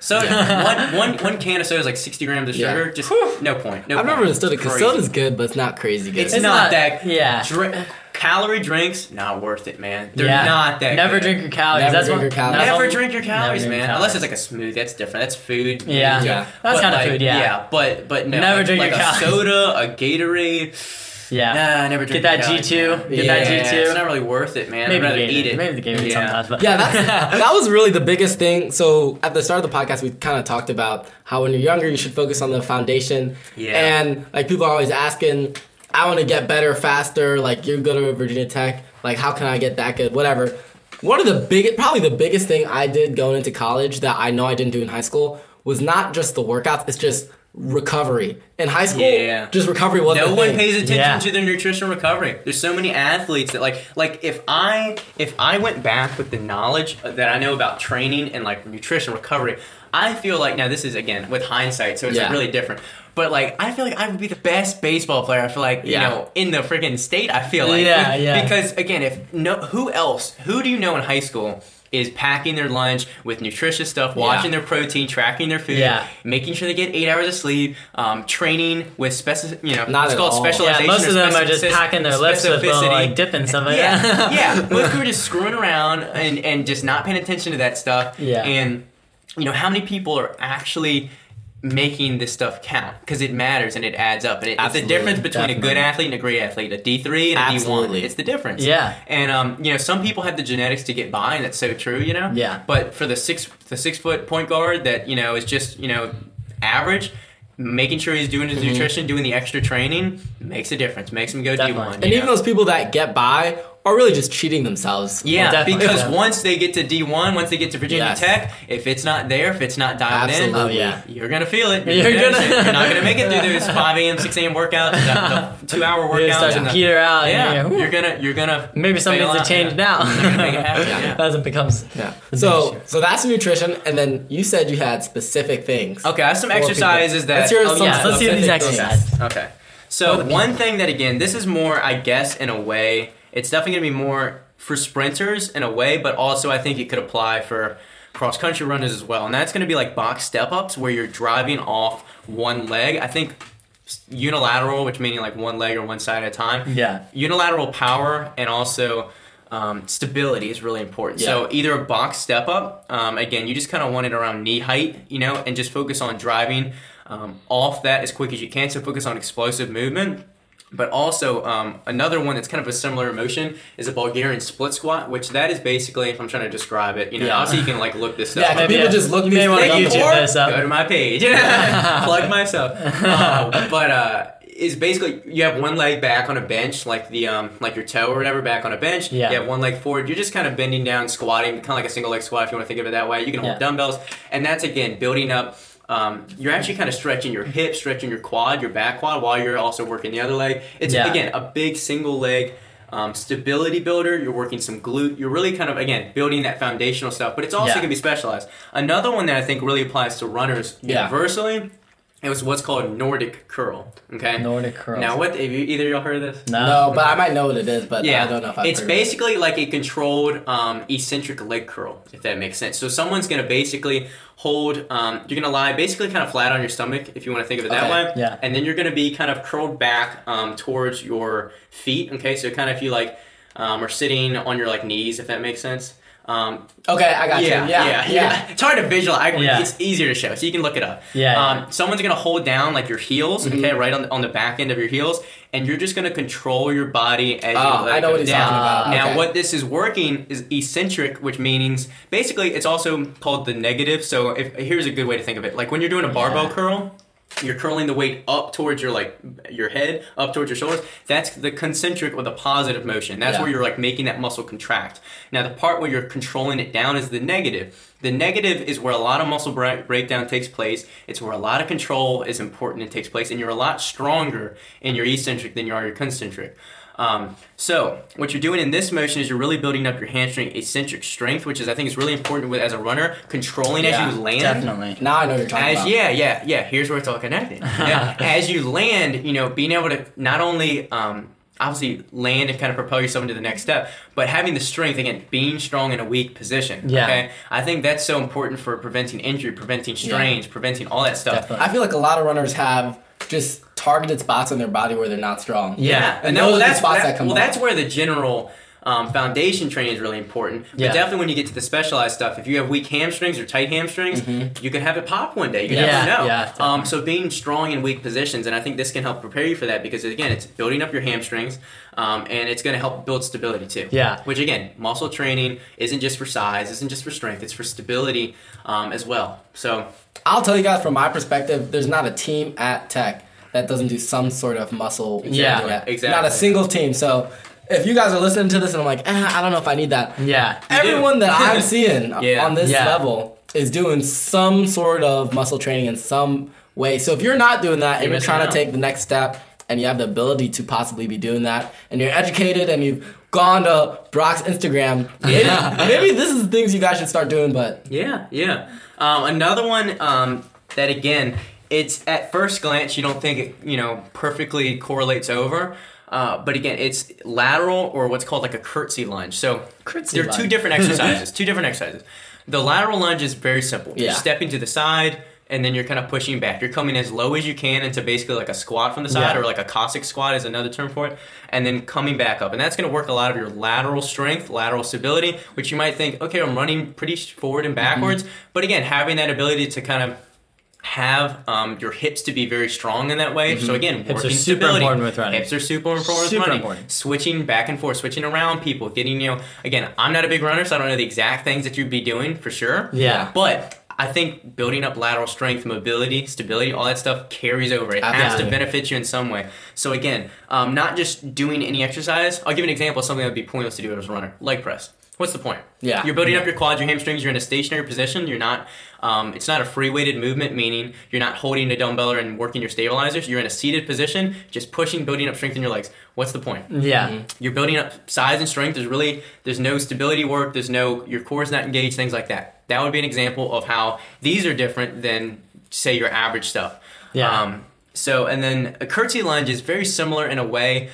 One can of soda is like 60 grams of sugar. Yeah. Just no point. No I've never understood it because soda's good, but it's not crazy good. It's not that. Yeah. Calorie drinks, not worth it, man. They're not that Never good. Drink your calories. Never drink your calories, man. Unless it's like a smoothie. That's different. That's food. Yeah. That's kind of food, yeah. Yeah, but no. Never drink your calories. Soda, a Gatorade. Yeah. Nah, I never drink that. G2. Get that G2. It's not really worth it, man. Maybe I'd rather eat it. Maybe the Gatorade sometimes. But. Yeah, that was really the biggest thing. So at the start of the podcast, we kind of talked about how when you're younger, you should focus on the foundation. Yeah. And like people are always asking, I want to get better, faster. Like you go to Virginia Tech. Like how can I get that good? Whatever. Probably the biggest thing I did going into college that I know I didn't do in high school was not just the workouts. It's just recovery. In high school, just recovery wasn't no one pays attention to their nutrition recovery. There's so many athletes that like if I went back with the knowledge that I know about training and like nutrition recovery, I feel like now this is again with hindsight, so it's like really different. But like I feel like I would be the best baseball player. I feel like you know in the freaking state. I feel like because again, who do you know in high school is packing their lunch with nutritious stuff, watching their protein, tracking their food, making sure they get 8 hours of sleep, training with specialization. Most of them are just packing their lips with like dipping something. Yeah. Most people are just screwing around and just not paying attention to that stuff. Yeah. And you know how many people are actually making this stuff count because it matters and it adds up. And it's the difference between a good athlete and a great athlete, a D3 and a D1. It's the difference. Yeah. And you know, some people have the genetics to get by, and that's so true. You know. Yeah. But for the six foot point guard that you know is just you know average, making sure he's doing his nutrition, doing the extra training makes a difference. Makes him go D1. And even those people that get by are really just cheating themselves. Yeah, because once they get to D1, once they get to Virginia Tech, if it's not there, if it's not dialed in, you're going to feel it. You're not going to make it through those 5 a.m., 6 a.m. workouts, the 2-hour workouts. Start to peter out. Yeah, you're going to maybe some things have changed now. As it becomes. Yeah. So that's nutrition, and then you said you had specific things. Okay, I have some exercises that... Let's hear these exercises. Okay. So one thing that, again, this is more, I guess, in a way... It's definitely going to be more for sprinters in a way, but also I think it could apply for cross-country runners as well. And that's going to be like box step-ups where you're driving off one leg. I think unilateral, which meaning like one leg or one side at a time. Yeah. Unilateral power and also Stability is really important. Yeah. So either a box step up, again, you just kind of want it around knee height, you know, and just focus on driving off that as quick as you can. So focus on explosive movement. But also, another one that's kind of a similar motion is a Bulgarian split squat, which that is basically, if I'm trying to describe it, you know, obviously you can like look this up. Yeah, people just look these things up. Go to my page. Plug myself. Is basically you have one leg back on a bench, like your toe or whatever back on a bench. Yeah. You have one leg forward. You're just kind of bending down, squatting, kind of like a single leg squat if you want to think of it that way. You can hold dumbbells. And that's, again, building up. You're actually kind of stretching your hip, stretching your quad, your back quad, while you're also working the other leg. It's, again, a big single leg stability builder. You're working some glute. You're really kind of, again, building that foundational stuff. But it's also going to be specialized. Another one that I think really applies to runners universally, it was what's called Nordic curl. Okay? Nordic curl. Now, what, have you, either of y'all heard of this? No, but I might know what it is, but I don't know if I've heard of it. It's basically like a controlled eccentric leg curl, if that makes sense. So someone's going to basically hold, you're going to lie basically kind of flat on your stomach, if you want to think of it that way. Yeah. And then you're going to be kind of curled back towards your feet. Okay, so kind of if you like are sitting on your like knees, if that makes sense. I got you. Yeah. It's hard to visualize. It's easier to show, so you can look it up. Someone's gonna hold down like your heels, right on the back end of your heels, and you're just gonna control your body as you let it go down. Now, what this is working is eccentric, which means basically it's also called the negative. So here's a good way to think of it: like when you're doing a barbell curl, you're curling the weight up towards your like your head, up towards your shoulders. That's the concentric or the positive motion. That's where you're like making that muscle contract. Now the part where you're controlling it down is the negative. The negative is where a lot of muscle breakdown takes place. It's where a lot of control is important and takes place, and you're a lot stronger in your eccentric than you are your concentric. So what you're doing in this motion is you're really building up your hamstring eccentric strength, which is, I think, is really important with as a runner, controlling as you land. Definitely. Now I know what you're talking about. Yeah. Here's where it's all connected. As you land, you know, being able to not only obviously land and kind of propel yourself into the next step, but having the strength, again, being strong in a weak position. Yeah. Okay? I think that's so important for preventing injury, preventing strains, preventing all that stuff. Definitely. I feel like a lot of runners have just targeted spots in their body where they're not strong. Yeah. And those are the spots that come up. Well, that's where the general foundation training is really important. But definitely when you get to the specialized stuff, if you have weak hamstrings or tight hamstrings, you can have it pop one day. You never know. Yeah, so being strong in weak positions, and I think this can help prepare you for that because, again, it's building up your hamstrings, and it's going to help build stability too. Yeah. Which, again, muscle training isn't just for size, isn't just for strength, it's for stability as well. So I'll tell you guys from my perspective, there's not a team at Tech that doesn't do some sort of muscle. Yeah, exactly. Not a single team. So if you guys are listening to this and I'm like, I don't know if I need that. Yeah. Everyone that I'm seeing on this level is doing some sort of muscle training in some way. So if you're not doing that and you're trying to take the next step and you have the ability to possibly be doing that and you're educated and you've gone to Brock's Instagram, maybe this is the things you guys should start doing. But another one that, again, it's at first glance you don't think it, you know, perfectly correlates over, but again, it's lateral or what's called like a curtsy lunge. So there are two different exercises. The lateral lunge is very simple. You're stepping to the side and then you're kind of pushing back. You're coming as low as you can into basically like a squat from the side or like a Cossack squat is another term for it, and then coming back up. And that's going to work a lot of your lateral strength, lateral stability, which you might think, okay, I'm running pretty forward and backwards, but again, having that ability to kind of have your hips to be very strong in that way. So again, hips are super important with running. Switching back and forth, switching around people, getting, you know, again, I'm not a big runner, so I don't know the exact things that you'd be doing for sure. Yeah. But I think building up lateral strength, mobility, stability, all that stuff carries over. It has to benefit you in some way. So again, not just doing any exercise. I'll give an example of something that would be pointless to do as a runner. Leg press. What's the point? Yeah. You're building up your quads, your hamstrings, you're in a stationary position, you're not, it's not a free weighted movement, meaning you're not holding a dumbbell and working your stabilizers, you're in a seated position, just pushing, building up strength in your legs. What's the point? Yeah. You're building up size and strength, there's no stability work, your core's not engaged, things like that. That would be an example of how these are different than, say, your average stuff. Yeah. So, and then a curtsy lunge is very similar in a way.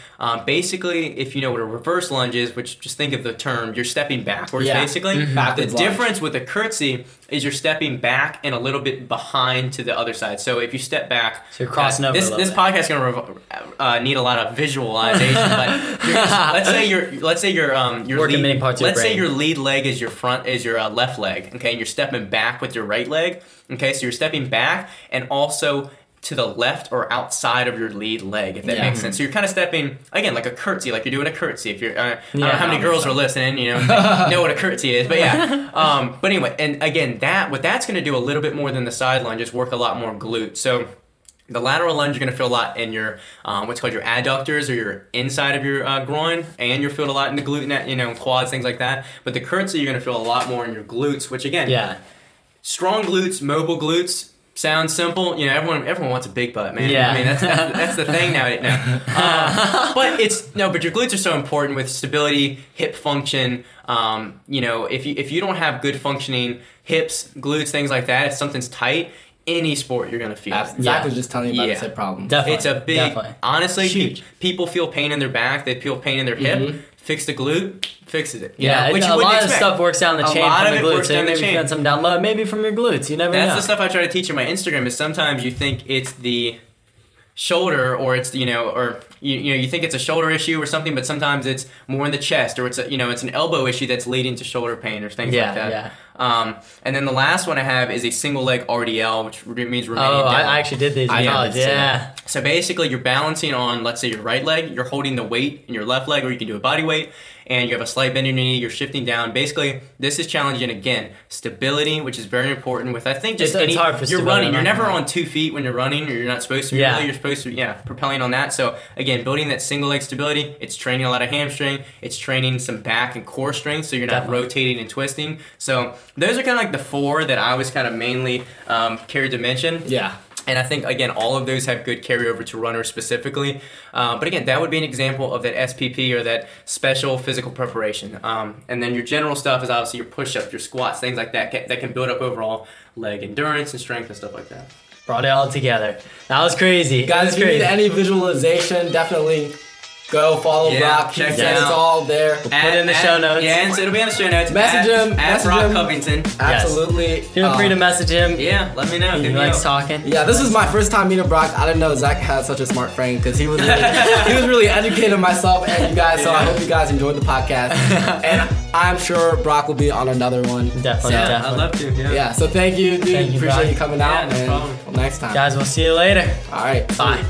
Basically, if you know what a reverse lunge is, which just think of the term, you're stepping backwards, basically. Mm-hmm. Backwards the lunge. Difference with a curtsy is you're stepping back and a little bit behind to the other side. So if you step back, so you're crossing over. This podcast is going to need a lot of visualization. But let's say you're working many parts of your brain. Let's say your lead leg is your left leg. Okay, and you're stepping back with your right leg. Okay, so you're stepping back and also to the left or outside of your lead leg, if that makes sense. So you're kind of stepping, again, like a curtsy, like you're doing a curtsy. If you're, I don't know how many girls are listening, you know, they know what a curtsy is, but yeah. But anyway, and again, what that's going to do a little bit more than the side lunge is work a lot more glutes. So the lateral lunge, you're going to feel a lot in your, what's called your adductors or your inside of your groin, and you'll feel a lot in the glute, net, you know, quads, things like that. But the curtsy, you're going to feel a lot more in your glutes, which again, strong glutes, mobile glutes. Sounds simple, you know. Everyone wants a big butt, man. Yeah. I mean, that's the thing nowadays. No. But your glutes are so important with stability, hip function. You know, if you don't have good functioning hips, glutes, things like that, if something's tight, any sport you're gonna feel. Zach was just telling me about this problem. Definitely, it's a big. Definitely. Honestly, huge. People feel pain in their back. They feel pain in their hip. Fix the glute, fixes it. Yeah, which a lot of stuff works down the chain from the glutes. Maybe you've got some down low, maybe from your glutes. You never know. That's the stuff I try to teach in my Instagram is sometimes you think it's the shoulder or it's, you know, or you think it's a shoulder issue or something, but sometimes it's more in the chest or it's, you know, it's an elbow issue that's leading to shoulder pain or things like that. Yeah. And then the last one I have is a single leg RDL, which means remaining down. Oh, I actually did these in college, So basically you're balancing on, let's say, your right leg, you're holding the weight in your left leg, or you can do a body weight, and you have a slight bend in your knee, you're shifting down. Basically, this is challenging, again, stability, which is very important with, I think, just it's hard for you're running. You're never on 2 feet when you're running, or you're not supposed to be really. You're supposed to, propelling on that. So, again, building that single leg stability, it's training a lot of hamstring, it's training some back and core strength, so you're not rotating and twisting. So those are kind of like the four that I was kind of mainly carried to mention. Yeah. And I think, again, all of those have good carryover to runners specifically. But again, that would be an example of that SPP or that special physical preparation. And then your general stuff is obviously your push-ups, your squats, things like that can build up overall leg endurance and strength and stuff like that. Brought it all together. That was crazy. Guys, if you need any visualization, definitely go follow Brock. Check it out. It's all there. We'll put it in the show notes. Yeah, so it'll be in the show notes. Message him. At Brock Covington. Absolutely. Feel free to message him. Yeah, let me know. He likes talking. Yeah, this is my first time meeting Brock. I didn't know Zach had such a smart friend because he was really, educating myself and you guys. So I hope you guys enjoyed the podcast. And I'm sure Brock will be on another one. Definitely. Yeah, I'd love to. Yeah. So thank you, dude. Thank you, Appreciate Brock. You coming out. Yeah, no problem. Next time. Guys, we'll see you later. All right. Bye.